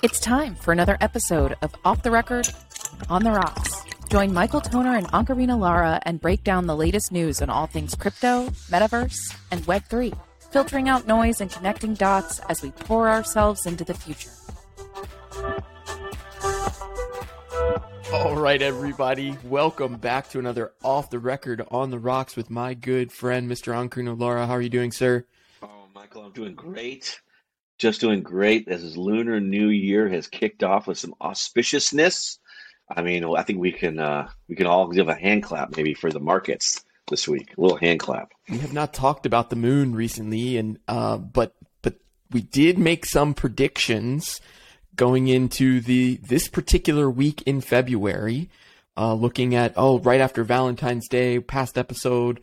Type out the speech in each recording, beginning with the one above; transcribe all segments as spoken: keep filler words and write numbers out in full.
It's time for another episode of Off the Record, On the Rocks. Join Michael Toner and Ankarino Lara and break down the latest news on all things crypto, metaverse, and web three, filtering out noise and connecting dots as we pour ourselves into the future. All right, everybody. Welcome back to another Off the Record, On the Rocks with my good friend, Mister Ankarino Lara. How are you doing, sir? Oh, Michael, I'm doing great. Just doing great as this Lunar New Year has kicked off with some auspiciousness. I mean, I think we can uh, we can all give a hand clap maybe for the markets this week. A little hand clap. We have not talked about the moon recently, and uh, but but we did make some predictions going into the this particular week in February. Uh, looking at oh, right after Valentine's Day, past episode.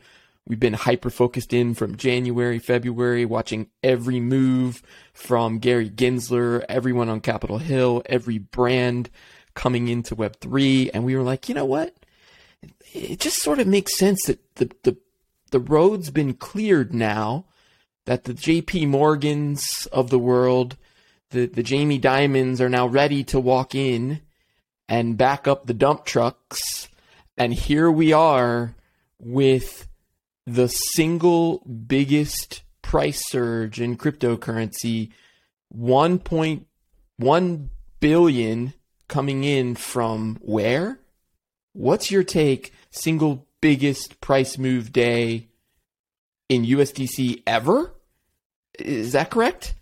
We've been hyper-focused in from January, February, watching every move from Gary Gensler, everyone on Capitol Hill, every brand coming into web three. And we were like, you know what? It just sort of makes sense that the the, the road's been cleared now, that the J P Morgans of the world, the, the Jamie Dimons are now ready to walk in and back up the dump trucks. And here we are with the single biggest price surge in cryptocurrency, one point one billion coming in from where? What's your take? Single biggest price move day in U S D C ever? Is that correct?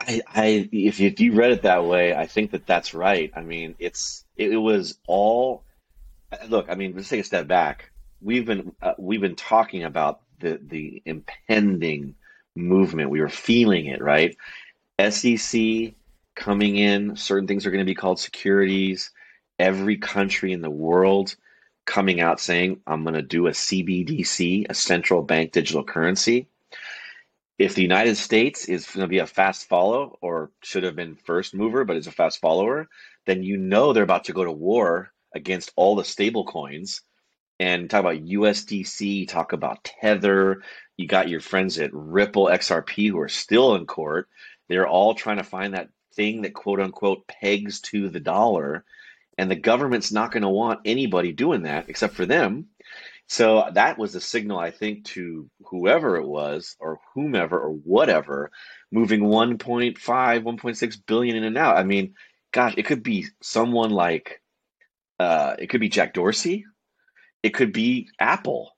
I, I if you, if you read it that way, I think that that's right. I mean, it's it, it was all look. I mean, let's take a step back. We've been uh, we've been talking about the the impending movement. We were feeling it, right? S E C coming in. Certain things are going to be called securities. Every country in the world coming out saying, "I'm going to do a C B D C, a central bank digital currency." If the United States is going to be a fast follow, or should have been first mover, but is a fast follower, then you know they're about to go to war against all the stable coins. And talk about U S D C, talk about Tether. You got your friends at Ripple, X R P, who are still in court. They're all trying to find that thing that quote unquote pegs to the dollar. And the government's not going to want anybody doing that except for them. So that was the signal, I think, to whoever it was or whomever or whatever, moving one point five, one point six billion in and out. I mean, gosh, it could be someone like, uh, it could be Jack Dorsey. It could be Apple.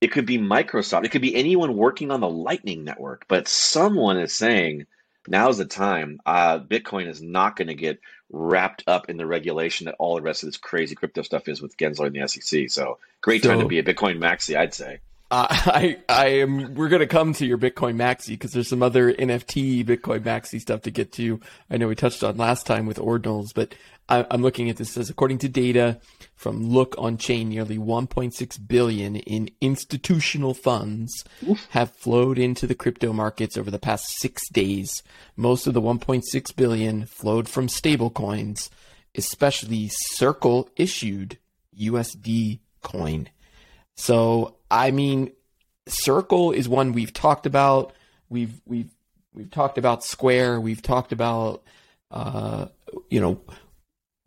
It could be Microsoft. It could be anyone working on the Lightning Network. But someone is saying, now's the time. Uh, Bitcoin is not going to get wrapped up in the regulation that all the rest of this crazy crypto stuff is with Gensler and the S E C. So great so, time to be a Bitcoin maxi, I'd say. Uh, I, I am. We're going to come to your Bitcoin maxi because there's some other N F T Bitcoin maxi stuff to get to. I know we touched on last time with Ordinals, but I, I'm looking at this as according to data from Look on Chain, nearly one point six billion in institutional funds Oof. have flowed into the crypto markets over the past six days. Most of the one point six billion flowed from stablecoins, especially Circle issued U S D coin. So, I mean, Circle is one we've talked about. We've we've we've talked about Square. We've talked about uh, you know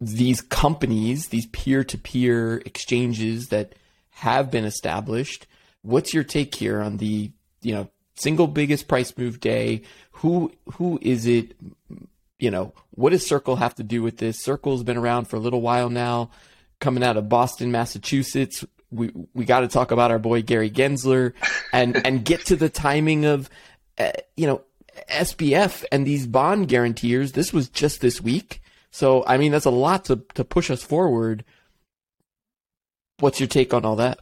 these companies, these peer-to-peer exchanges that have been established. What's your take here on the you know single biggest price move day? Who who is it? You know, what does Circle have to do with this? Circle's been around for a little while now, coming out of Boston, Massachusetts. We we got to talk about our boy Gary Gensler and, and get to the timing of, uh, you know, S B F and these bond guarantors. This was just this week. So, I mean, that's a lot to, to push us forward. What's your take on all that?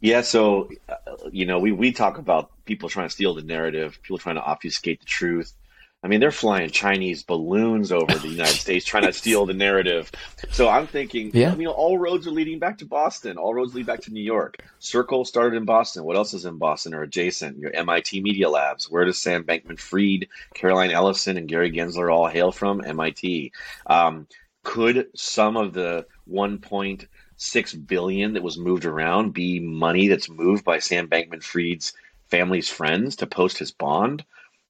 Yeah, so, uh, you know, we, we talk about people trying to steal the narrative, people trying to obfuscate the truth. I mean, they're flying Chinese balloons over the United States trying to steal the narrative. So I'm thinking, yeah. I mean, all roads are leading back to Boston. All roads lead back to New York. Circle started in Boston. What else is in Boston or adjacent? Your M I T Media Labs. Where does Sam Bankman-Fried, Caroline Ellison, and Gary Gensler all hail from? M I T. Um, could some of the one point six billion dollars that was moved around be money that's moved by Sam Bankman-Fried's family's friends to post his bond?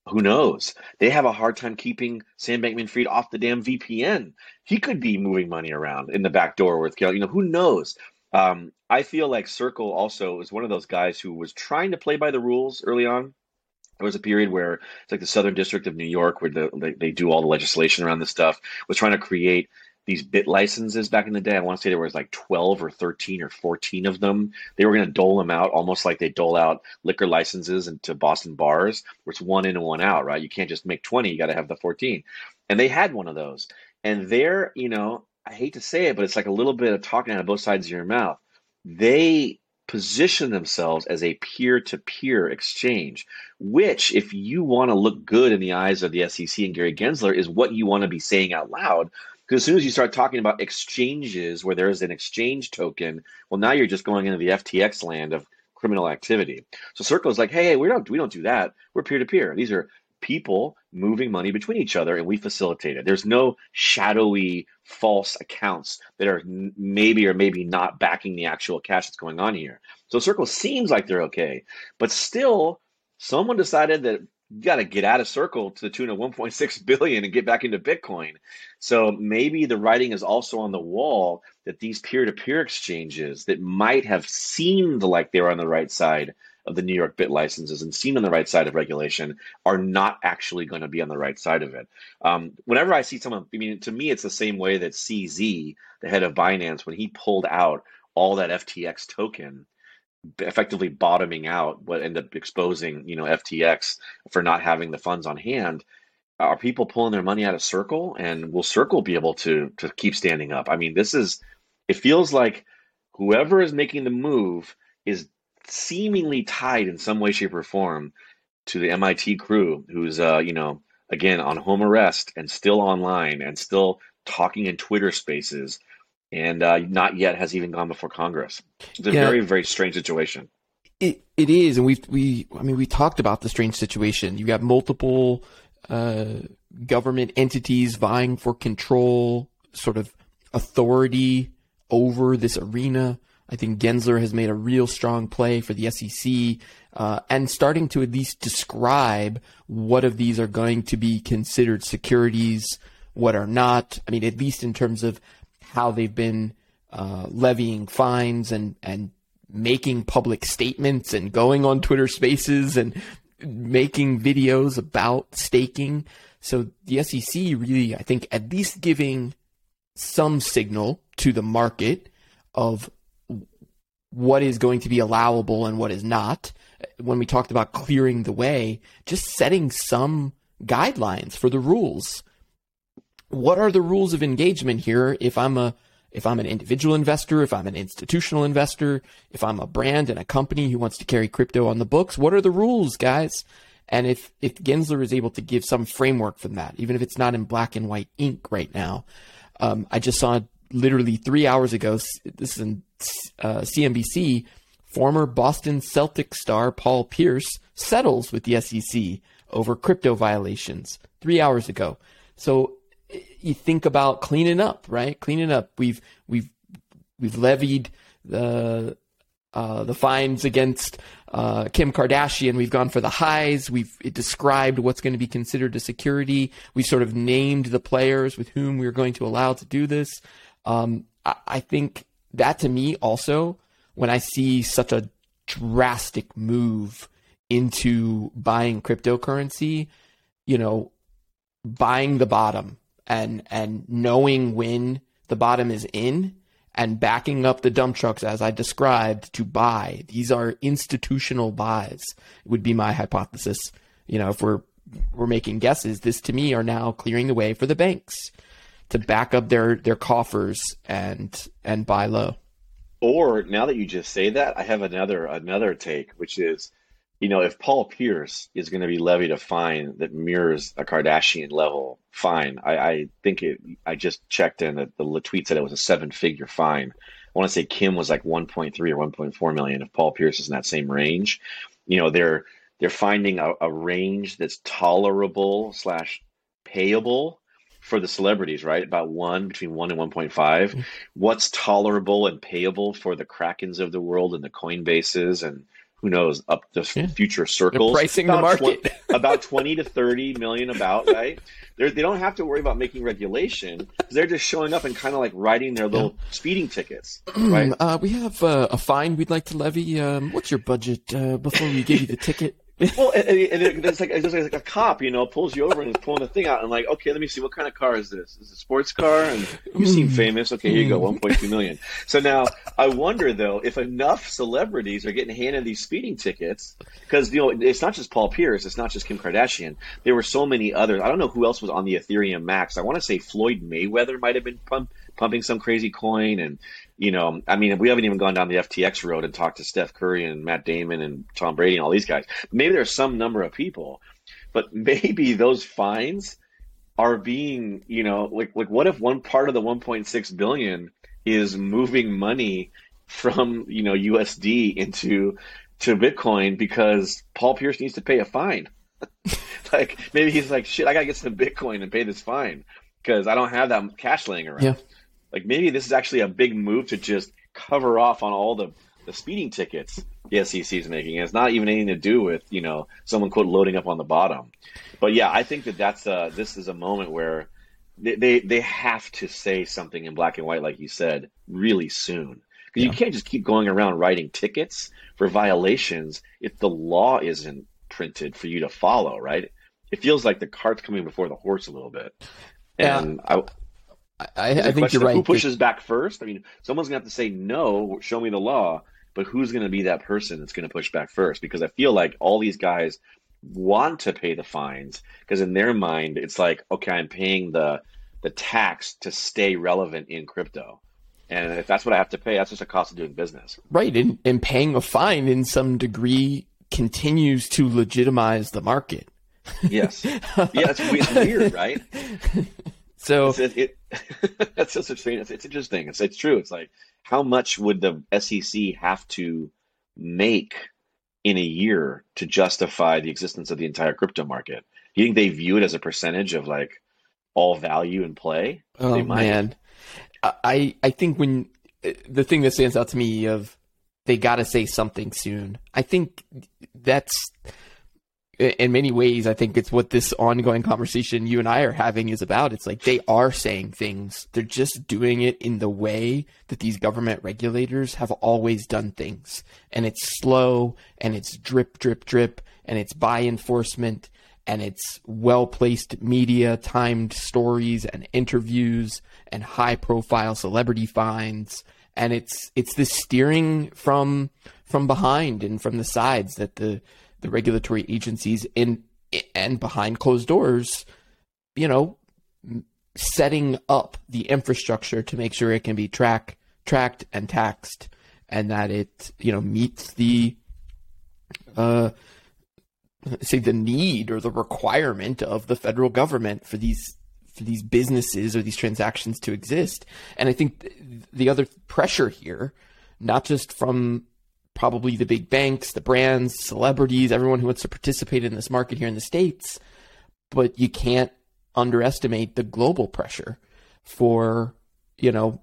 Who knows? They have a hard time keeping Sam Bankman-Fried off the damn V P N. He could be moving money around in the back door with, you know, who knows? Um, I feel like Circle also is one of those guys who was trying to play by the rules early on. There was a period where it's like the Southern District of New York, where the, they, they do all the legislation around this stuff, was trying to create these bit licenses back in the day. I want to say there was like twelve or thirteen or fourteen of them. They were going to dole them out almost like they dole out liquor licenses into Boston bars, where it's one in and one out, right? You can't just make twenty. You got to have the fourteen. And they had one of those. And they're, you know, I hate to say it, but it's like a little bit of talking out of both sides of your mouth. They position themselves as a peer-to-peer exchange, which, if you want to look good in the eyes of the S E C and Gary Gensler, is what you want to be saying out loud. Because as soon as you start talking about exchanges where there is an exchange token, well, now you're just going into the F T X land of criminal activity. So Circle is like, hey, we don't we don't do that. We're peer-to-peer. These are people moving money between each other, and we facilitate it. There's no shadowy false accounts that are maybe or maybe not backing the actual cash that's going on here. So Circle seems like they're okay, but still someone decided that you got to get out of Circle to the tune of one point six billion dollars and get back into Bitcoin. So maybe the writing is also on the wall that these peer-to-peer exchanges that might have seemed like they were on the right side of the New York bit licenses and seen on the right side of regulation are not actually going to be on the right side of it. Um, whenever I see someone, I mean, to me, it's the same way that C Z, the head of Binance, when he pulled out all that F T X token, effectively bottoming out what ended up exposing, you know, F T X for not having the funds on hand. Are people pulling their money out of Circle, and will Circle be able to to keep standing up? I mean, this is, it feels like whoever is making the move is seemingly tied in some way, shape, or form to the M I T crew who's, uh, you know, again, on home arrest and still online and still talking in Twitter spaces and uh, not yet has even gone before Congress. It's a yeah. very, very strange situation. It It is. And we, we, I mean, we talked about the strange situation. You got multiple uh, government entities vying for control, sort of authority over this arena. I think Gensler has made a real strong play for the S E C uh, and starting to at least describe what of these are going to be considered securities, what are not. I mean, at least in terms of how they've been uh, levying fines and, and making public statements and going on Twitter spaces and making videos about staking. So the S E C really, I think, at least giving some signal to the market of what is going to be allowable and what is not. When we talked about clearing the way, just setting some guidelines for the rules. What are the rules of engagement here? If I'm a, if I'm an individual investor, if I'm an institutional investor, if I'm a brand and a company who wants to carry crypto on the books, what are the rules, guys? And if, if Gensler is able to give some framework from that, even if it's not in black and white ink right now, um, I just saw literally three hours ago, this is in uh, C N B C, former Boston Celtics star Paul Pierce settles with the S E C over crypto violations three hours ago. So you think about cleaning up, right? Cleaning up. We've we've we've levied the uh, the fines against uh, Kim Kardashian. We've gone for the highs. We've described what's going to be considered a security. We sort of named the players with whom we we're going to allow to do this. Um, I, I think that, to me, also, when I see such a drastic move into buying cryptocurrency, you know, buying the bottom and, and knowing when the bottom is in and backing up the dump trucks, as I described, to buy. These are institutional buys, would be my hypothesis. You know, if we're, we're making guesses, this, to me, are now clearing the way for the banks to back up their, their coffers and and buy low. Or now that you just say that, I have another another take, which is, you know, if Paul Pierce is going to be levied a fine that mirrors a Kardashian level fine, I, I think it. I just checked in that the tweet said it was a seven figure fine. I want to say Kim was like one point three or one point four million. If Paul Pierce is in that same range, you know, they're they're finding a, a range that's tolerable slash payable for the celebrities, right? About one, between one and one point five. Mm-hmm. What's tolerable and payable for the Krakens of the world and the Coinbases and who knows, up the yeah. future circles. They're pricing about the market. One, about twenty to thirty million about, right? They're, they don't have to worry about making regulation because they're just showing up and kind of like riding their little yeah. speeding tickets, right? Uh, we have uh, a fine we'd like to levy. Um, what's your budget uh, before we give you the ticket? Well, and, and it's, like, it's like a cop, you know, pulls you over and is pulling the thing out and like, okay, let me see, what kind of car is this? Is it a sports car? And you seem famous. Okay, here you go, one point two million. So now I wonder though if enough celebrities are getting handed these speeding tickets because, you know, it's not just Paul Pierce, it's not just Kim Kardashian. There were so many others. I don't know who else was on the Ethereum Max. I want to say Floyd Mayweather might have been pump, pumping some crazy coin and. You know, I mean, we haven't even gone down the F T X road and talked to Steph Curry and Matt Damon and Tom Brady and all these guys. Maybe there's some number of people, but maybe those fines are being, you know, like like what if one part of the one point six billion is moving money from, you know, U S D into to Bitcoin because Paul Pierce needs to pay a fine. Like maybe he's like, shit, I gotta get some Bitcoin and pay this fine because I don't have that cash laying around. Yeah. Like maybe this is actually a big move to just cover off on all the, the speeding tickets the S E C is making. And it's not even anything to do with, you know, someone quote loading up on the bottom. But yeah, I think that that's a, this is a moment where they, they, they have to say something in black and white, like you said, really soon. Because yeah. you can't just keep going around writing tickets for violations if the law isn't printed for you to follow, right? It feels like the cart's coming before the horse a little bit. And yeah. I... I, I think you're right. Who pushes it, back first? I mean, someone's going to have to say, no, show me the law. But who's going to be that person that's going to push back first? Because I feel like all these guys want to pay the fines because in their mind, it's like, okay, I'm paying the the tax to stay relevant in crypto. And if that's what I have to pay, that's just a cost of doing business. Right. And, and paying a fine in some degree continues to legitimize the market. Yes. Yeah, it's, it's weird, right? So it's, it, it, that's so interesting. It's, it's interesting. It's, it's true. It's like, how much would the S E C have to make in a year to justify the existence of the entire crypto market? Do you think they view it as a percentage of like all value in play? Oh they might. man, I I think when the thing that stands out to me of they got to say something soon. I think that's. In many ways, I think it's what this ongoing conversation you and I are having is about. It's like they are saying things. They're just doing it in the way that these government regulators have always done things. And it's slow and it's drip, drip, drip, and it's by enforcement and it's well-placed media, timed stories and interviews and high-profile celebrity finds. And it's it's this steering from from behind and from the sides that the – the regulatory agencies in and behind closed doors, you know, setting up the infrastructure to make sure it can be track, tracked and taxed and that it, you know, meets the, uh, say the need or the requirement of the federal government for these, for these businesses or these transactions to exist. And I think th- the other pressure here, not just from, probably the big banks, the brands, celebrities, everyone who wants to participate in this market here in the States. But you can't underestimate the global pressure for, you know,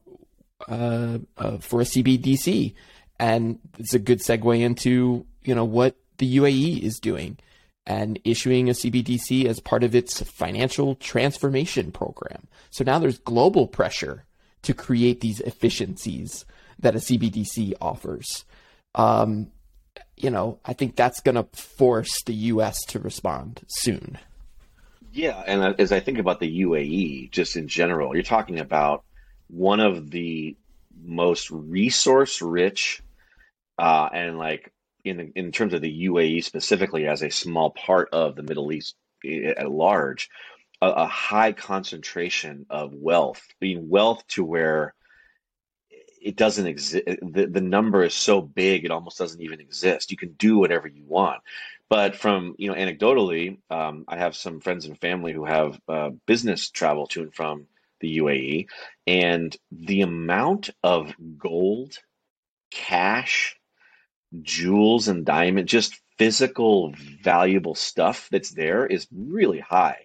uh, uh, for a C B D C. And it's a good segue into, you know, what the U A E is doing and issuing a C B D C as part of its financial transformation program. So now there's global pressure to create these efficiencies that a C B D C offers. Um, you know, I think that's going to force the U S to respond soon. Yeah. And as I think about the U A E, just in general, you're talking about one of the most resource rich uh, and like in, the, in terms of the U A E specifically as a small part of the Middle East at large, a, a high concentration of wealth, being wealth to where it doesn't exist. The, the number is so big, it almost doesn't even exist. You can do whatever you want. But from, you know, anecdotally, um, I have some friends and family who have uh, business travel to and from the U A E, and the amount of gold, cash, jewels and diamond, just physical, valuable stuff that's there is really high.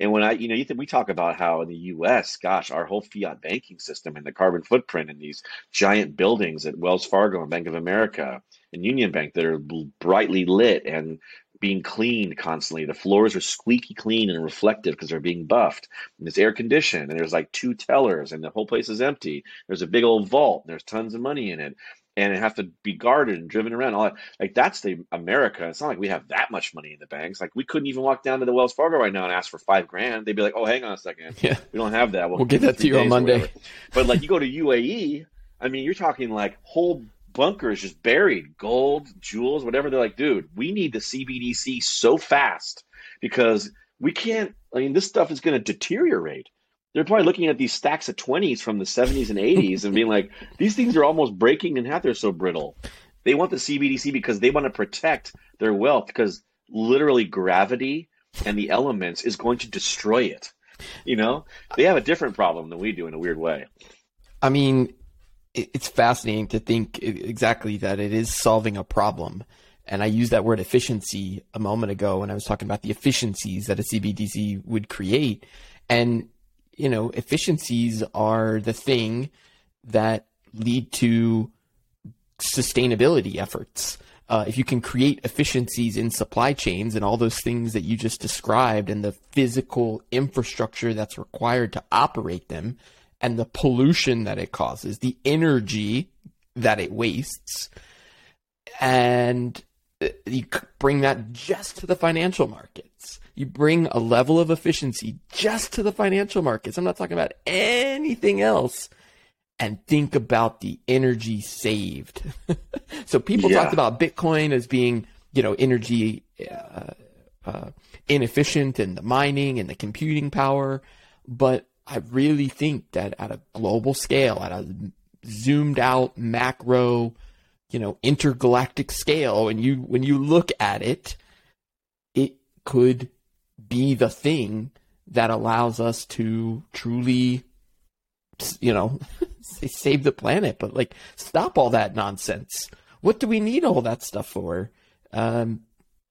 And when I, you know, you think we talk about how in the U S, gosh, our whole fiat banking system and the carbon footprint and these giant buildings at Wells Fargo and Bank of America and Union Bank that are brightly lit and being cleaned constantly. The floors are squeaky clean and reflective because they're being buffed. And it's air conditioned, and there's like two tellers, and the whole place is empty. There's a big old vault, and there's tons of money in it, and it has to be guarded and driven around. All that. Like, that's the America. It's not like we have that much money in the banks. Like, we couldn't even walk down to the Wells Fargo right now and ask for five grand. They'd be like, "Oh, hang on a second, yeah, we don't have that. We'll, we'll give that to you on Monday." But like, you go to U A E. I mean, you're talking like whole bunkers just buried, gold, jewels, whatever. They're like, dude, we need the C B D C so fast because we can't, I mean, this stuff is going to deteriorate. They're probably looking at these stacks of twenties from the seventies and eighties and being like, these things are almost breaking in half. They're so brittle. They want the C B D C because they want to protect their wealth because literally gravity and the elements is going to destroy it. You know, they have a different problem than we do in a weird way. I mean, it's fascinating to think exactly that it is solving a problem. And I used that word efficiency a moment ago when I was talking about the efficiencies that a C B D C would create. And, you know, efficiencies are the thing that lead to sustainability efforts. Uh, if you can create efficiencies in supply chains and all those things that you just described and the physical infrastructure that's required to operate them, and the pollution that it causes, the energy that it wastes, and you bring that just to the financial markets. You bring a level of efficiency just to the financial markets. I'm not talking about anything else. And think about the energy saved. So people yeah. talked about Bitcoin as being, you know, energy uh, uh, inefficient and the mining and the computing power, but I really think that at a global scale, at a zoomed out macro, you know, intergalactic scale, and you when you look at it, it could be the thing that allows us to truly, you know, save the planet. But like, stop all that nonsense. What do we need all that stuff for? Um,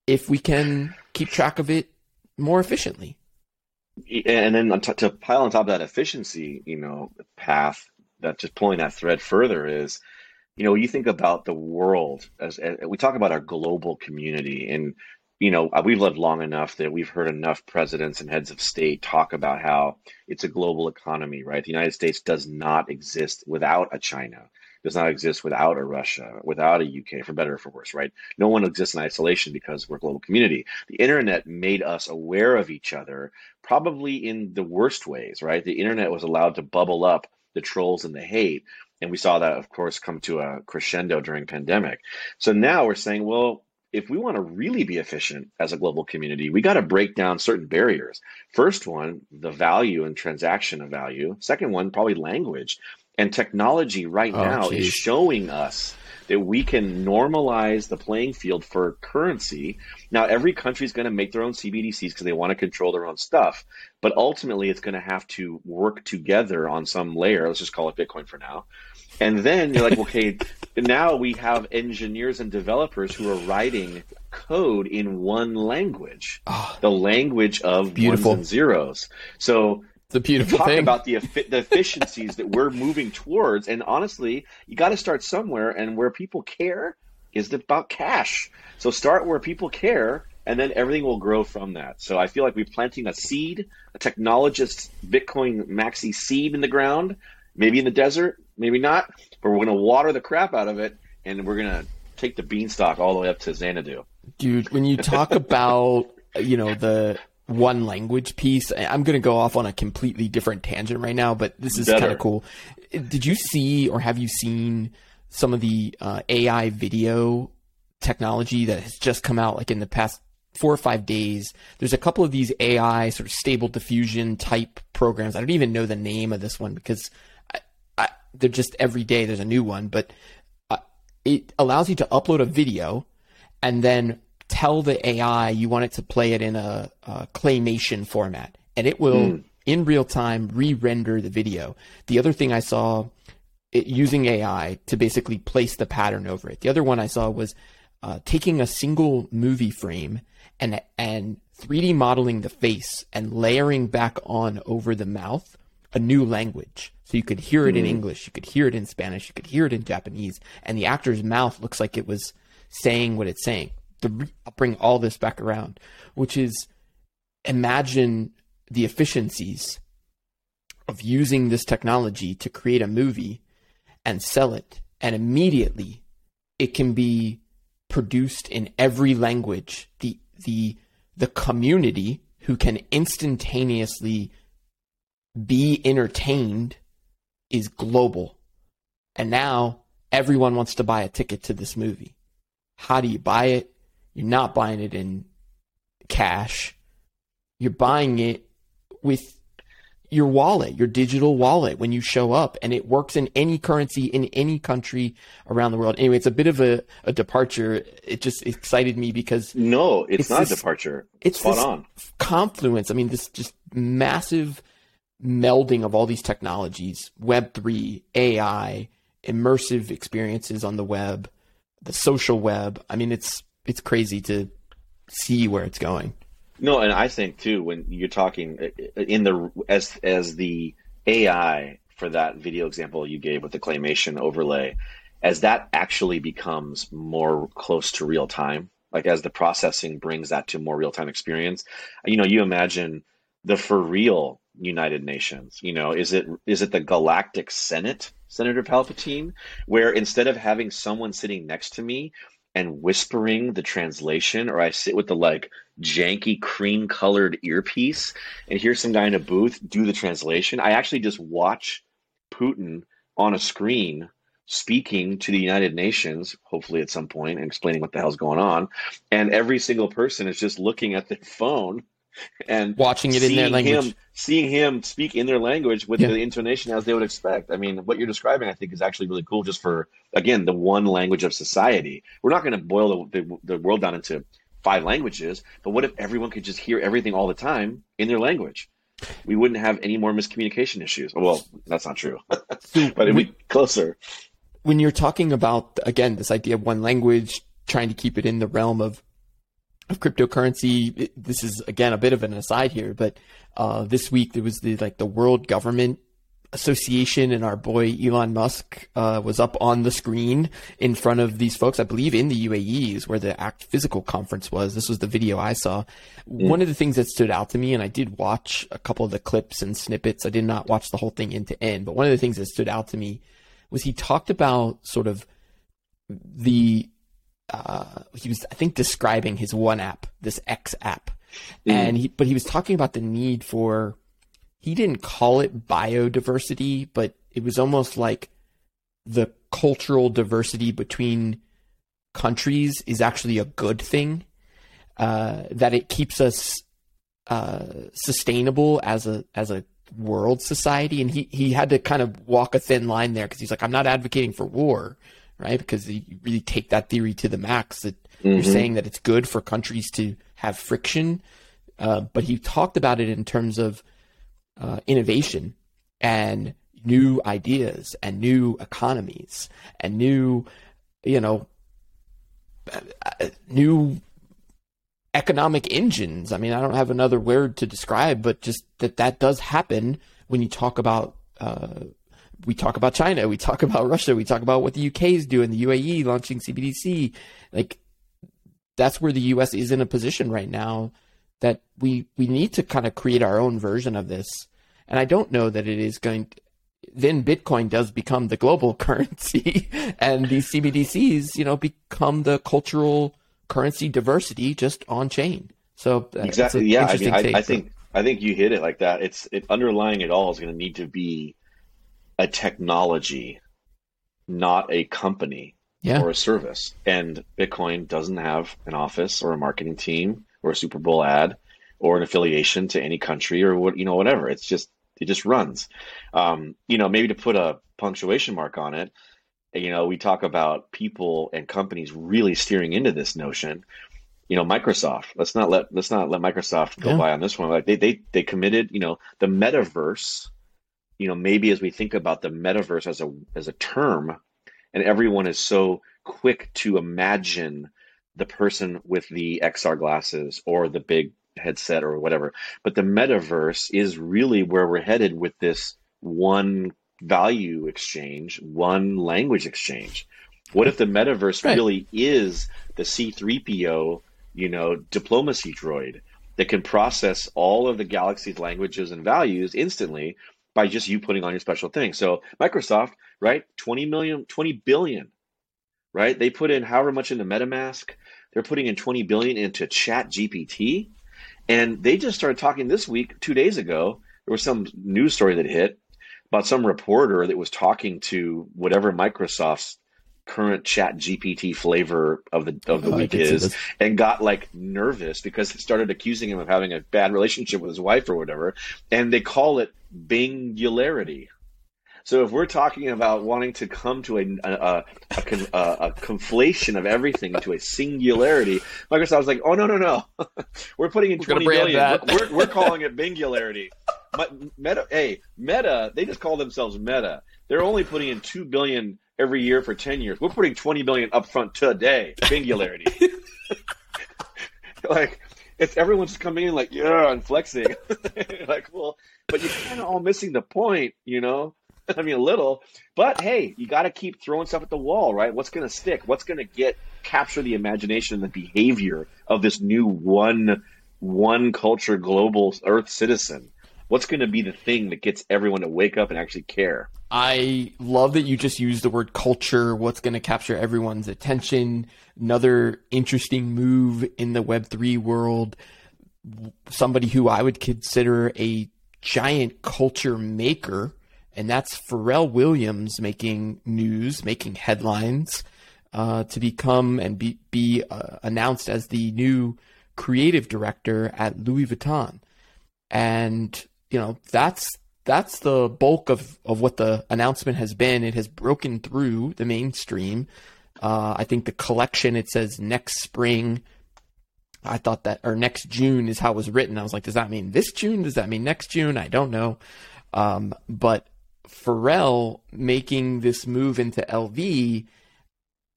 if we can keep track of it more efficiently. And then to, to pile on top of that efficiency, you know, path that just pulling that thread further is, you know, you think about the world as, as we talk about our global community, and, you know, we've lived long enough that we've heard enough presidents and heads of state talk about how it's a global economy, right? The United States does not exist without a China, does not exist without a Russia, without a U K, for better or for worse, right? No one exists in isolation because we're a global community. The internet made us aware of each other, probably in the worst ways, right? The internet was allowed to bubble up the trolls and the hate. And we saw that, of course, come to a crescendo during pandemic. So now we're saying, well, if we want to really be efficient as a global community, we got to break down certain barriers. First one, the value and transaction of value. Second one, probably language. And technology right oh, now geez. is showing us that we can normalize the playing field for currency. Now, every country is going to make their own C B D Cs because they want to control their own stuff. But ultimately, it's going to have to work together on some layer. Let's just call it Bitcoin for now. And then you're like, okay, now we have engineers and developers who are writing code in one language, oh, the language of beautiful. ones and zeros. So it's a beautiful talk thing. About the, the efficiencies that we're moving towards. And honestly, you got to start somewhere. And where people care is about cash. So start where people care, and then everything will grow from that. So I feel like we're planting a seed, a technologist Bitcoin maxi seed in the ground, maybe in the desert, maybe not. But we're going to water the crap out of it, and we're going to take the beanstalk all the way up to Xanadu. Dude, when you talk about, you know, the – one language piece. I'm going to go off on a completely different tangent right now, but this is kind of cool. Did you see or have you seen some of the uh, A I video technology that has just come out like in the past four or five days? There's a couple of these A I sort of stable diffusion type programs. I don't even know the name of this one because I, I, they're just every day there's a new one, but uh, it allows you to upload a video and then tell the A I you want it to play it in a, a claymation format, and it will mm. in real time re-render the video. The other thing I saw it using A I to basically place the pattern over it. The other one I saw was uh, taking a single movie frame and and three D modeling the face and layering back on over the mouth a new language. So you could hear it mm. in English, you could hear it in Spanish, you could hear it in Japanese, and the actor's mouth looks like it was saying what it's saying. the, bring all this back around, which is imagine the efficiencies of using this technology to create a movie and sell it. And immediately it can be produced in every language. The, the, the community who can instantaneously be entertained is global. And now everyone wants to buy a ticket to this movie. How do you buy it? You're not buying it in cash. You're buying it with your wallet, your digital wallet, when you show up, and it works in any currency in any country around the world. Anyway, it's a bit of a, a departure. It just excited me because no, it's, it's not this, a departure. It's spot on. Confluence. I mean, this just massive melding of all these technologies, Web three, A I, immersive experiences on the web, the social web. I mean, it's, it's crazy to see where it's going. No, and I think too, when you're talking in the as as the A I for that video example you gave with the claymation overlay, as that actually becomes more close to real time, like as the processing brings that to more real time experience, you know, you imagine the for real United Nations. You know, is it is it the Galactic Senate, Senator Palpatine, where instead of having someone sitting next to me and whispering the translation, or I sit with the like janky cream colored earpiece and hear some guy in a booth do the translation. I actually just watch Putin on a screen speaking to the United Nations, hopefully at some point, and explaining what the hell's going on. And every single person is just looking at their phone and watching it in their language, him, seeing him speak in their language with yeah. the intonation as they would expect. I mean, what you're describing, I think, is actually really cool. Just for, again, the one language of society. We're not going to boil the, the, the world down into five languages, but what if everyone could just hear everything all the time in their language? We wouldn't have any more miscommunication issues. Well, that's not true, but it'd be closer. When you're talking about, again, this idea of one language, trying to keep it in the realm of Of cryptocurrency, it, this is again a bit of an aside here, but uh, this week there was the like the World Government Association, and our boy Elon Musk uh, was up on the screen in front of these folks. I believe in the U A E is where the ACT Physical conference was. This was the video I saw. Mm. One of the things that stood out to me, and I did watch a couple of the clips and snippets. I did not watch the whole thing end to end, but one of the things that stood out to me was he talked about sort of the. Uh, he was, I think, describing his one app, this X app. Mm. And he, but he was talking about the need for, he didn't call it biodiversity, but it was almost like the cultural diversity between countries is actually a good thing, uh, that it keeps us uh, sustainable as a, as a world society. And he, he had to kind of walk a thin line there, because he's like, I'm not advocating for war. Right? Because you really take that theory to the max that mm-hmm. you're saying that it's good for countries to have friction. Uh, but he talked about it in terms of uh, innovation and new ideas and new economies and new, you know, uh, new economic engines. I mean, I don't have another word to describe, but just that that does happen when you talk about, uh, we talk about China, we talk about Russia, we talk about what the U K is doing, the U A E launching C B D C. Like, that's where the U S is in a position right now that we, we need to kind of create our own version of this. And I don't know that it is going to, then Bitcoin does become the global currency and these C B D Cs, you know, become the cultural currency diversity just on chain. So exactly. Yeah. I mean, I, I think, I think you hit it like that. It's it underlying it all is going to need to be a technology, not a company yeah. or a service. And Bitcoin doesn't have an office or a marketing team or a Super Bowl ad or an affiliation to any country or what, you know, whatever. It's just, it just runs. Um, you know, maybe to put a punctuation mark on it, you know, we talk about people and companies really steering into this notion. You know, Microsoft, let's not let, let's not let Microsoft go yeah. by on this one. Like they, they, they committed, you know, the metaverse. You know, maybe as we think about the metaverse as a as a term, and everyone is so quick to imagine the person with the X R glasses or the big headset or whatever, but the metaverse is really where we're headed with this one value exchange, one language exchange. What if the metaverse right. really is the C three P O, you know, diplomacy droid that can process all of the galaxy's languages and values instantly by just you putting on your special thing? So Microsoft, right, twenty million, twenty billion, right? They put in however much into MetaMask. They're putting in twenty billion into Chat G P T. And they just started talking this week, two days ago, there was some news story that hit about some reporter that was talking to whatever Microsoft's current Chat G P T flavor of the of the oh, week is, and got like nervous because they started accusing him of having a bad relationship with his wife or whatever, and they call it Bingularity. So if we're talking about wanting to come to a a, a, a, a conflation of everything into a singularity, Microsoft's like, oh no no no, we're putting in we're twenty million. we're we're calling it Bingularity. Meta, hey Meta, they just call themselves Meta. They're only putting in two billion. Every year for ten years, we're putting twenty billion up front today. Singularity. Like, it's everyone's coming in like, yeah, and flexing. Like, well, but you're kind of all missing the point, you know? I mean, a little. But hey, you got to keep throwing stuff at the wall, right? What's going to stick? What's going to get capture the imagination and the behavior of this new one, one culture, global Earth citizen? What's going to be the thing that gets everyone to wake up and actually care? I love that you just used the word culture. What's going to capture everyone's attention? Another interesting move in the Web three world. Somebody who I would consider a giant culture maker, and that's Pharrell Williams, making news, making headlines uh, to become and be, be uh, announced as the new creative director at Louis Vuitton. And you know, that's that's the bulk of, of what the announcement has been. It has broken through the mainstream. Uh, I think the collection, it says next spring. I thought that, or next June is how it was written. I was like, does that mean this June? Does that mean next June? I don't know. Um, but Pharrell making this move into L V,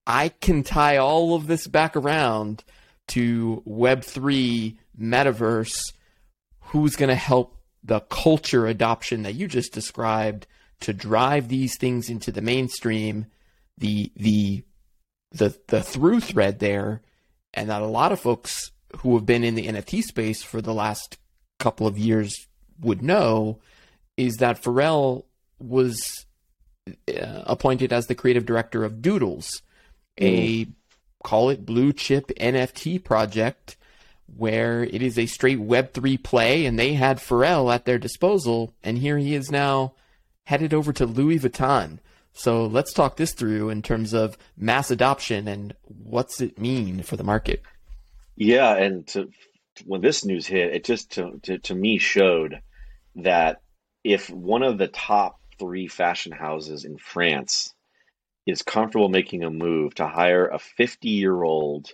I can tie all of this back around to Web three, metaverse. Who's going to help the culture adoption that you just described to drive these things into the mainstream? The the the the through thread there, and that a lot of folks who have been in the N F T space for the last couple of years would know, is that Pharrell was appointed as the creative director of Doodles, a call it blue chip N F T project, where it is a straight Web three play, and they had Pharrell at their disposal, and here he is now headed over to Louis Vuitton. So let's talk this through in terms of mass adoption and what's it mean for the market. Yeah, and to, when this news hit, it just, to, to, to me, showed that if one of the top three fashion houses in France is comfortable making a move to hire a fifty-year-old,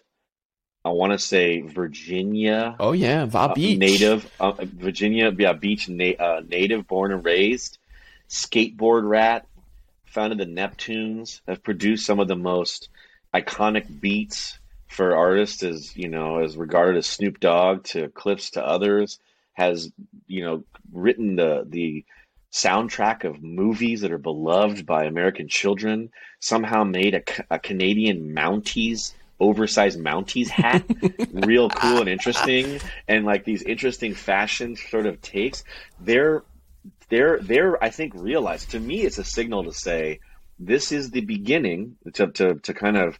I want to say Virginia. Oh yeah, Va uh, Beach native, uh, Virginia, yeah, Beach na- uh, native, born and raised, skateboard rat, founded the Neptunes, have produced some of the most iconic beats for artists, as you know, as regarded as Snoop Dogg to Clips to others. Has, you know, written the the soundtrack of movies that are beloved by American children. Somehow made a, a Canadian Mounties. Oversized Mounties hat, real cool and interesting, and like these interesting fashion sort of takes. They're, they're, they're. I think realized. To me, it's a signal to say this is the beginning. To to to kind of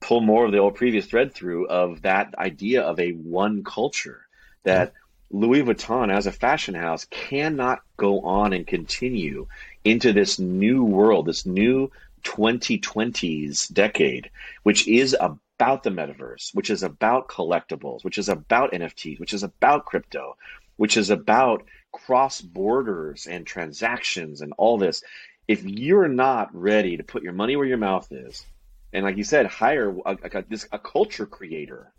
pull more of the old previous thread through of that idea of a one culture that Louis Vuitton as a fashion house cannot go on and continue into this new world, this new twenty twenties decade, which is a about the metaverse, which is about collectibles, which is about N F Ts, which is about crypto, which is about cross borders and transactions and all this. If you're not ready to put your money where your mouth is, and like you said, hire a, a, this, a culture creator,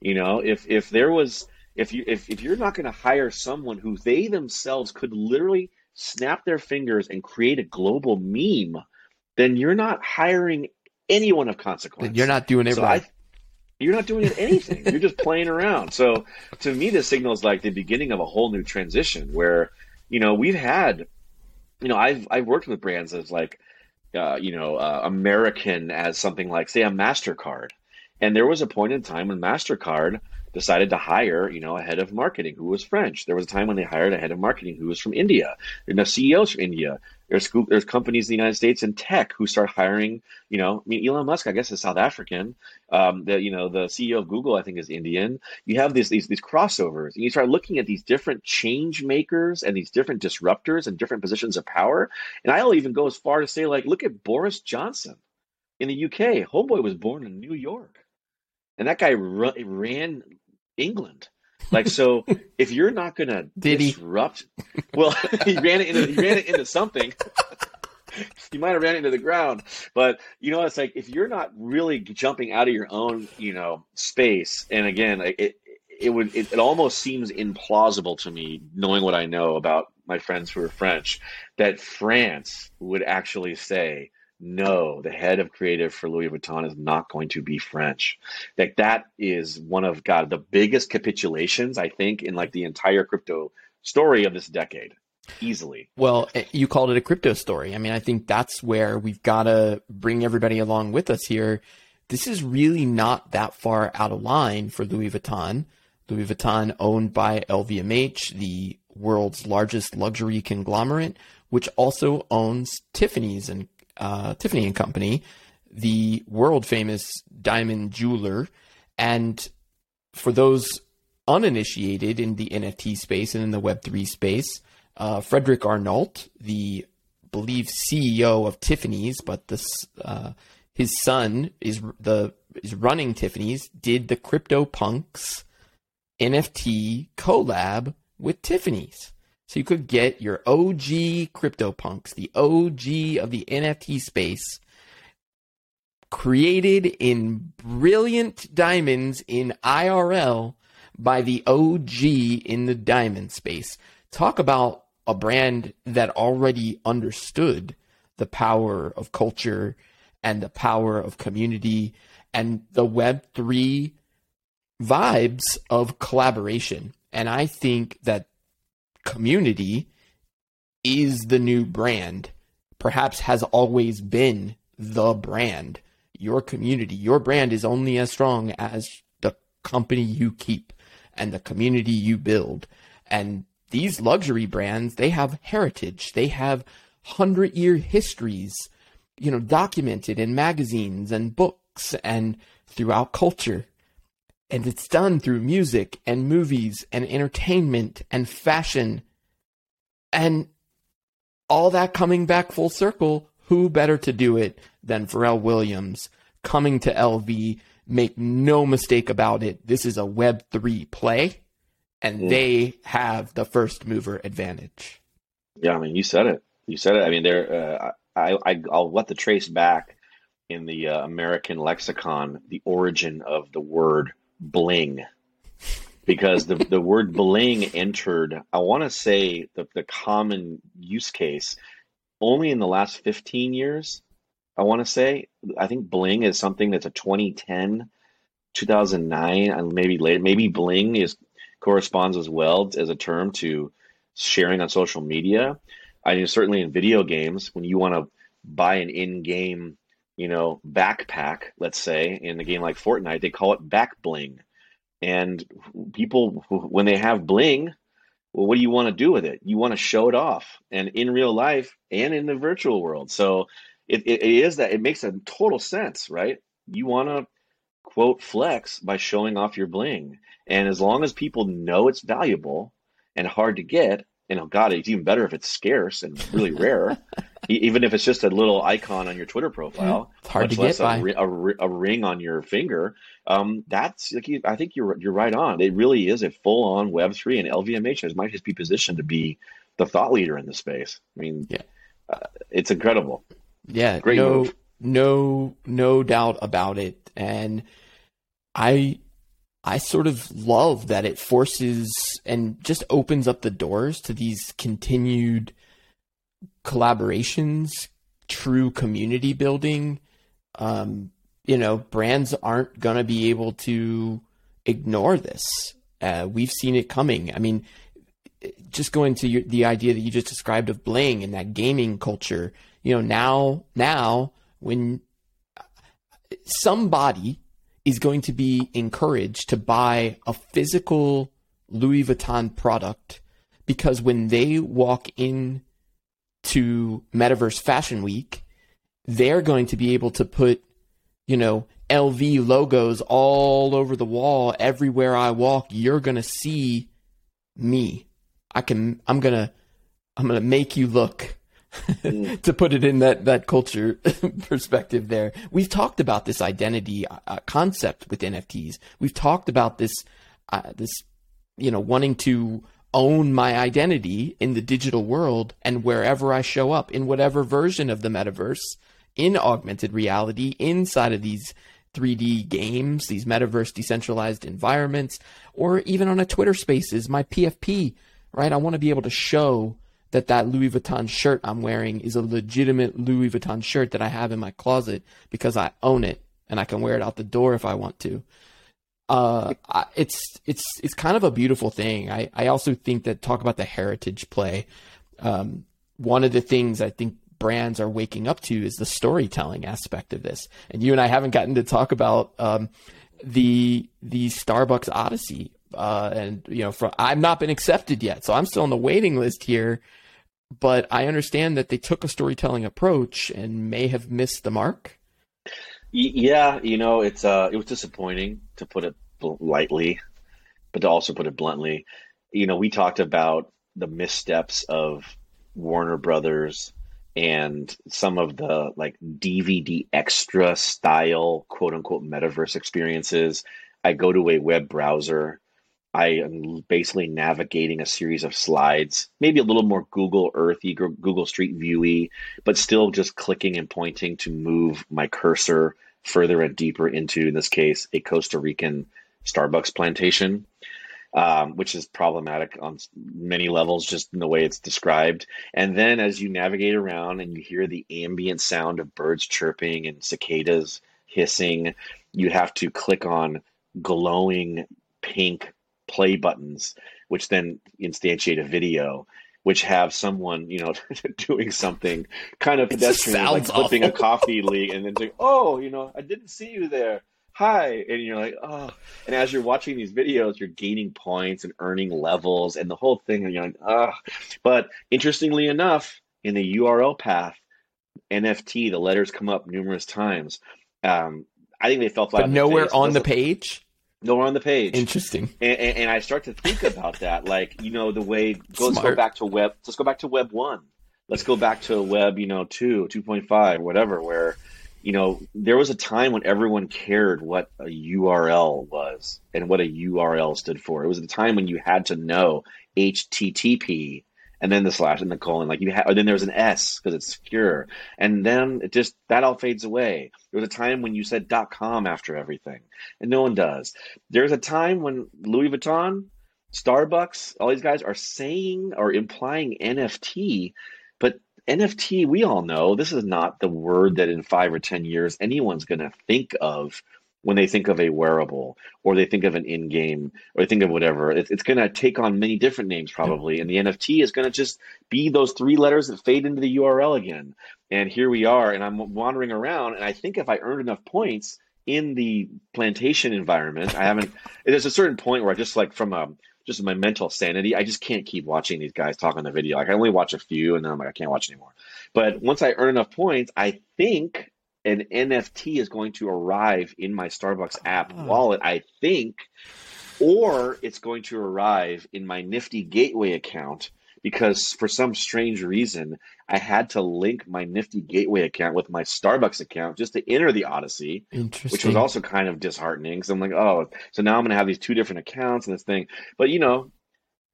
you know, if if there was, if you if, if you're not going to hire someone who they themselves could literally snap their fingers and create a global meme, then you're not hiring anyone of consequence. Then you're not doing it so right. I, you're not doing it anything. You're just playing around. So to me, this signals like the beginning of a whole new transition where, you know, we've had, you know, I've I've worked with brands as like uh, you know, uh, American as something like, say, a MasterCard. And there was a point in time when MasterCard decided to hire, you know, a head of marketing who was French. There was a time when they hired a head of marketing who was from India. And the C E Os from India. There's there's companies in the United States in tech who start hiring, you know, I mean, Elon Musk, I guess, is South African. Um, the, you know, the C E O of Google, I think, is Indian. You have these, these, these crossovers, and you start looking at these different change makers and these different disruptors and different positions of power. And I'll even go as far to say, like, look at Boris Johnson in the U K. Homeboy was born in New York, and that guy ru- ran England. Like, so if you're not going to disrupt, well, he ran it into, he ran it into something. You might have ran into the ground, but you know, it's like, if you're not really jumping out of your own, you know, space. And again, it, it would, it, it almost seems implausible to me, knowing what I know about my friends who are French, that France would actually say, no, the head of creative for Louis Vuitton is not going to be French. Like, that is one of, God, the biggest capitulations, I think, in like the entire crypto story of this decade, easily. Well, you called it a crypto story. I mean, I think that's where we've got to bring everybody along with us here. This is really not that far out of line for Louis Vuitton. Louis Vuitton, owned by L V M H, the world's largest luxury conglomerate, which also owns Tiffany's and Uh, Tiffany and Company, the world famous diamond jeweler. And for those uninitiated in the N F T space and in the Web three space, uh, Frederick Arnault, the believe C E O of Tiffany's, but this, uh, his son is the is running Tiffany's, did the CryptoPunks N F T collab with Tiffany's. So you could get your O G CryptoPunks, the O G of the N F T space, created in brilliant diamonds in I R L by the O G in the diamond space. Talk about a brand that already understood the power of culture and the power of community and the Web three vibes of collaboration. And I think that community is the new brand, perhaps has always been the brand. Your community, your brand is only as strong as the company you keep and the community you build. And these luxury brands, they have heritage. They have hundred-year histories, you know, documented in magazines and books and throughout culture. And it's done through music and movies and entertainment and fashion and all that coming back full circle. Who better to do it than Pharrell Williams coming to L V? Make no mistake about it. This is a Web three play, and yeah, they have the first mover advantage. Yeah. I mean, you said it, you said it. I mean, there, uh, I, I, I'll let the trace back in the uh, American lexicon, the origin of the word bling, because the, the word bling entered, I want to say, the, the common use case only in the last fifteen years. I want to say, I think bling is something that's a twenty ten, two thousand nine, and maybe later. Maybe bling is corresponds as well as a term to sharing on social media. I mean, certainly in video games, when you want to buy an in-game, you know, backpack, let's say, in a game like Fortnite, they call it back bling. And people, when they have bling, well, what do you want to do with it? You want to show it off, and in real life and in the virtual world. So it, it, it is that it makes a total sense, right? You want to, quote, flex by showing off your bling. And as long as people know it's valuable and hard to get, and oh God, it's even better if it's scarce and really rare. Even if it's just a little icon on your Twitter profile, it's hard to get by. A, a, a ring on your finger. Um, that's like, I think you're you're right on. It really is a full on Web three, and L V M H might just be positioned to be the thought leader in the space. I mean, yeah, uh, it's incredible. Yeah, great no, move. No, no doubt about it. And I, I sort of love that it forces and just opens up the doors to these continued collaborations, true community building. Um, you know, brands aren't going to be able to ignore this. Uh, we've seen it coming. I mean, just going to your, the idea that you just described of bling and that gaming culture, you know, now, now when somebody is going to be encouraged to buy a physical Louis Vuitton product, because when they walk in to Metaverse Fashion Week, they're going to be able to put, you know, L V logos all over the wall. Everywhere I walk, you're going to see me. I can, I'm going to, I'm going to make you look to put it in that, that culture perspective there. We've talked about this identity uh, concept with N F Ts. We've talked about this, uh, this, you know, wanting to own my identity in the digital world, and wherever I show up in whatever version of the metaverse, in augmented reality, inside of these three D games, these metaverse decentralized environments, or even on a Twitter Spaces, my P F P, right? I want to be able to show that that Louis Vuitton shirt I'm wearing is a legitimate Louis Vuitton shirt that I have in my closet because I own it and I can wear it out the door if I want to. Uh, it's, it's, it's kind of a beautiful thing. I, I also think that, talk about the heritage play. Um, one of the things I think brands are waking up to is the storytelling aspect of this. And you and I haven't gotten to talk about, um, the, the Starbucks Odyssey, uh, and, you know, from, I've not been accepted yet, so I'm still on the waiting list here, but I understand that they took a storytelling approach and may have missed the mark. Yeah, you know, it's uh, it was disappointing, to put it lightly, but to also put it bluntly. You know, we talked about the missteps of Warner Brothers and some of the like D V D extra style, quote unquote, metaverse experiences. I go to a web browser. I am basically navigating a series of slides, maybe a little more Google Earthy, Google Street View-y, but still just clicking and pointing to move my cursor further and deeper into, in this case, a Costa Rican Starbucks plantation, um, which is problematic on many levels, just in the way it's described. And then as you navigate around and you hear the ambient sound of birds chirping and cicadas hissing, you have to click on glowing pink play buttons, which then instantiate a video, which have someone, you know, doing something kind of pedestrian, like flipping a coffee league, and then like, oh, you know, I didn't see you there. Hi. And you're like, oh. And as you're watching these videos, you're gaining points and earning levels and the whole thing. And you're like, oh. But interestingly enough, in the U R L path, N F T, the letters come up numerous times. Um, I think they fell flat. But nowhere on the page? No, we're on the page. Interesting. And, and, and I start to think about that, like, you know, the way, go, let's go back to web, let's go back to web one. Let's go back to web, you know, two, two point five, whatever, where, you know, there was a time when everyone cared what a U R L was and what a U R L stood for. It was a time when you had to know H T T P and then the slash and the colon, like you had, or then there was an S because it's secure. And then it just, that all fades away. There was a time when you said .com after everything, and no one does. There's a time when Louis Vuitton, Starbucks, all these guys are saying or implying N F T, but N F T, we all know, this is not the word that in five or ten years anyone's going to think of when they think of a wearable, or they think of an in-game, or they think of whatever. It's, it's going to take on many different names probably, and the N F T is going to just be those three letters that fade into the U R L again. And here we are, and I'm wandering around, and I think if I earned enough points in the plantation environment, I haven't – there's a certain point where I just like from a – just my mental sanity, I just can't keep watching these guys talk on the video. Like I only watch a few, and then I'm like, I can't watch anymore. But once I earn enough points, I think – an N F T is going to arrive in my Starbucks app oh. wallet, I think, or it's going to arrive in my Nifty Gateway account, because for some strange reason, I had to link my Nifty Gateway account with my Starbucks account just to enter the Odyssey, which was also kind of disheartening, because I'm like, oh, so now I'm going to have these two different accounts and this thing. But, you know,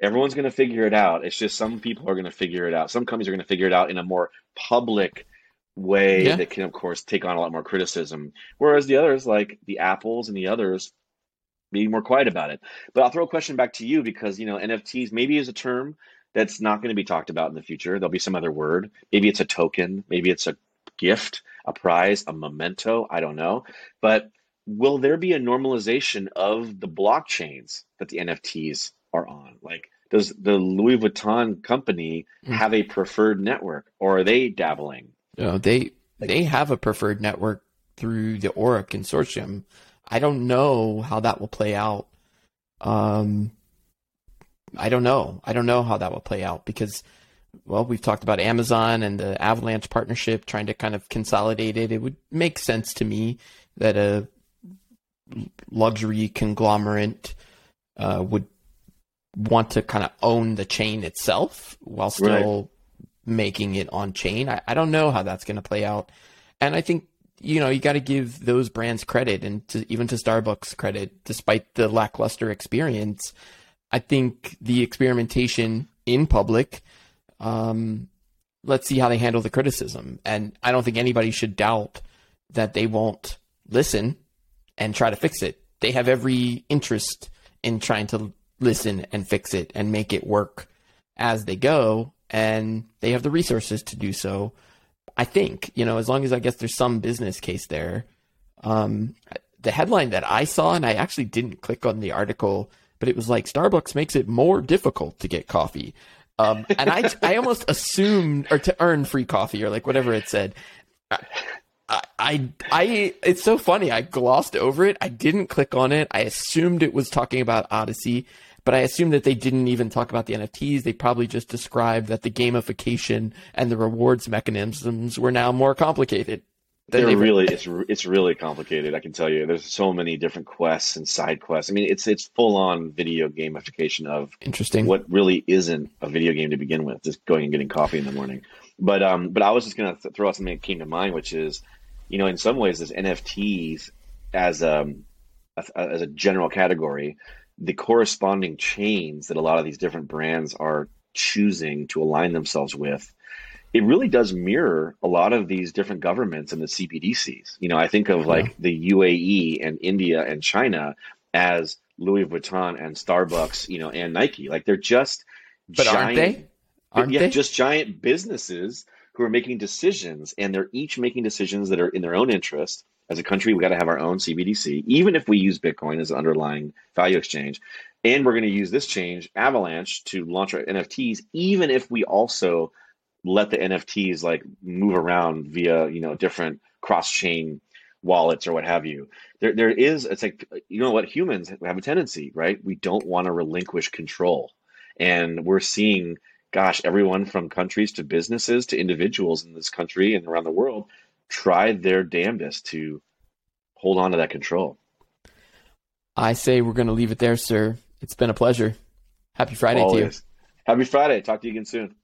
everyone's going to figure it out. It's just some people are going to figure it out. Some companies are going to figure it out in a more public way yeah. that can, of course, take on a lot more criticism, whereas the others, like the Apples and the others, being more quiet about it. But I'll throw a question back to you, because, you know, N F Ts maybe is a term that's not going to be talked about in the future. There'll be some other word. Maybe it's a token. Maybe it's a gift, a prize, a memento. I don't know. But will there be a normalization of the blockchains that the N F Ts are on? Like, does the Louis Vuitton company have a preferred network, or are they dabbling? No, they they have a preferred network through the Aura consortium. I don't know how that will play out. Um, I don't know. I don't know how that will play out because, well, we've talked about Amazon and the Avalanche partnership trying to kind of consolidate it. It would make sense to me that a luxury conglomerate uh, would want to kind of own the chain itself while still right. making it on chain. I, I don't know how that's going to play out. And I think, you know, you got to give those brands credit and to, even to Starbucks credit, despite the lackluster experience. I think the experimentation in public, um, let's see how they handle the criticism. And I don't think anybody should doubt that they won't listen and try to fix it. They have every interest in trying to listen and fix it and make it work as they go. And they have the resources to do so. I think, you know, as long as I guess there's some business case there. Um, the headline that I saw, and I actually didn't click on the article, but it was like Starbucks makes it more difficult to get coffee. Um, and I, I almost assumed, or to earn free coffee or like whatever it said. I, I, I, it's so funny. I glossed over it. I didn't click on it. I assumed it was talking about Odyssey, but I assumed that they didn't even talk about the N F Ts. They probably just described that the gamification and the rewards mechanisms were now more complicated. They're they really, it's it's really complicated. I can tell you, there's so many different quests and side quests. I mean, it's it's full on video gamification of interesting what really isn't a video game to begin with, just going and getting coffee in the morning. But um, but I was just gonna th- throw out something that came to mind, which is, you know, in some ways, this N F Ts as um as a general category. The corresponding chains that a lot of these different brands are choosing to align themselves with, it really does mirror a lot of these different governments and the C B D Cs. You know, I think of yeah. like the U A E and India and China as Louis Vuitton and Starbucks, you know, and Nike. Like they're just but giant, aren't they? Aren't yeah, they? Just giant businesses who are making decisions, and they're each making decisions that are in their own interest. As a country, we got to have our own C B D C, even if we use Bitcoin as an underlying value exchange. And we're going to use this change, Avalanche, to launch our N F Ts, even if we also let the N F Ts like move around via, you know, different cross-chain wallets or what have you. There, there is, it's like, you know what, humans have a tendency, right? We don't want to relinquish control. And we're seeing, gosh, everyone from countries to businesses to individuals in this country and around the world tried their damnedest to hold on to that control. I say we're going to leave it there, sir. It's been a pleasure. Happy Friday Always. to you. Happy Friday. Talk to you again soon.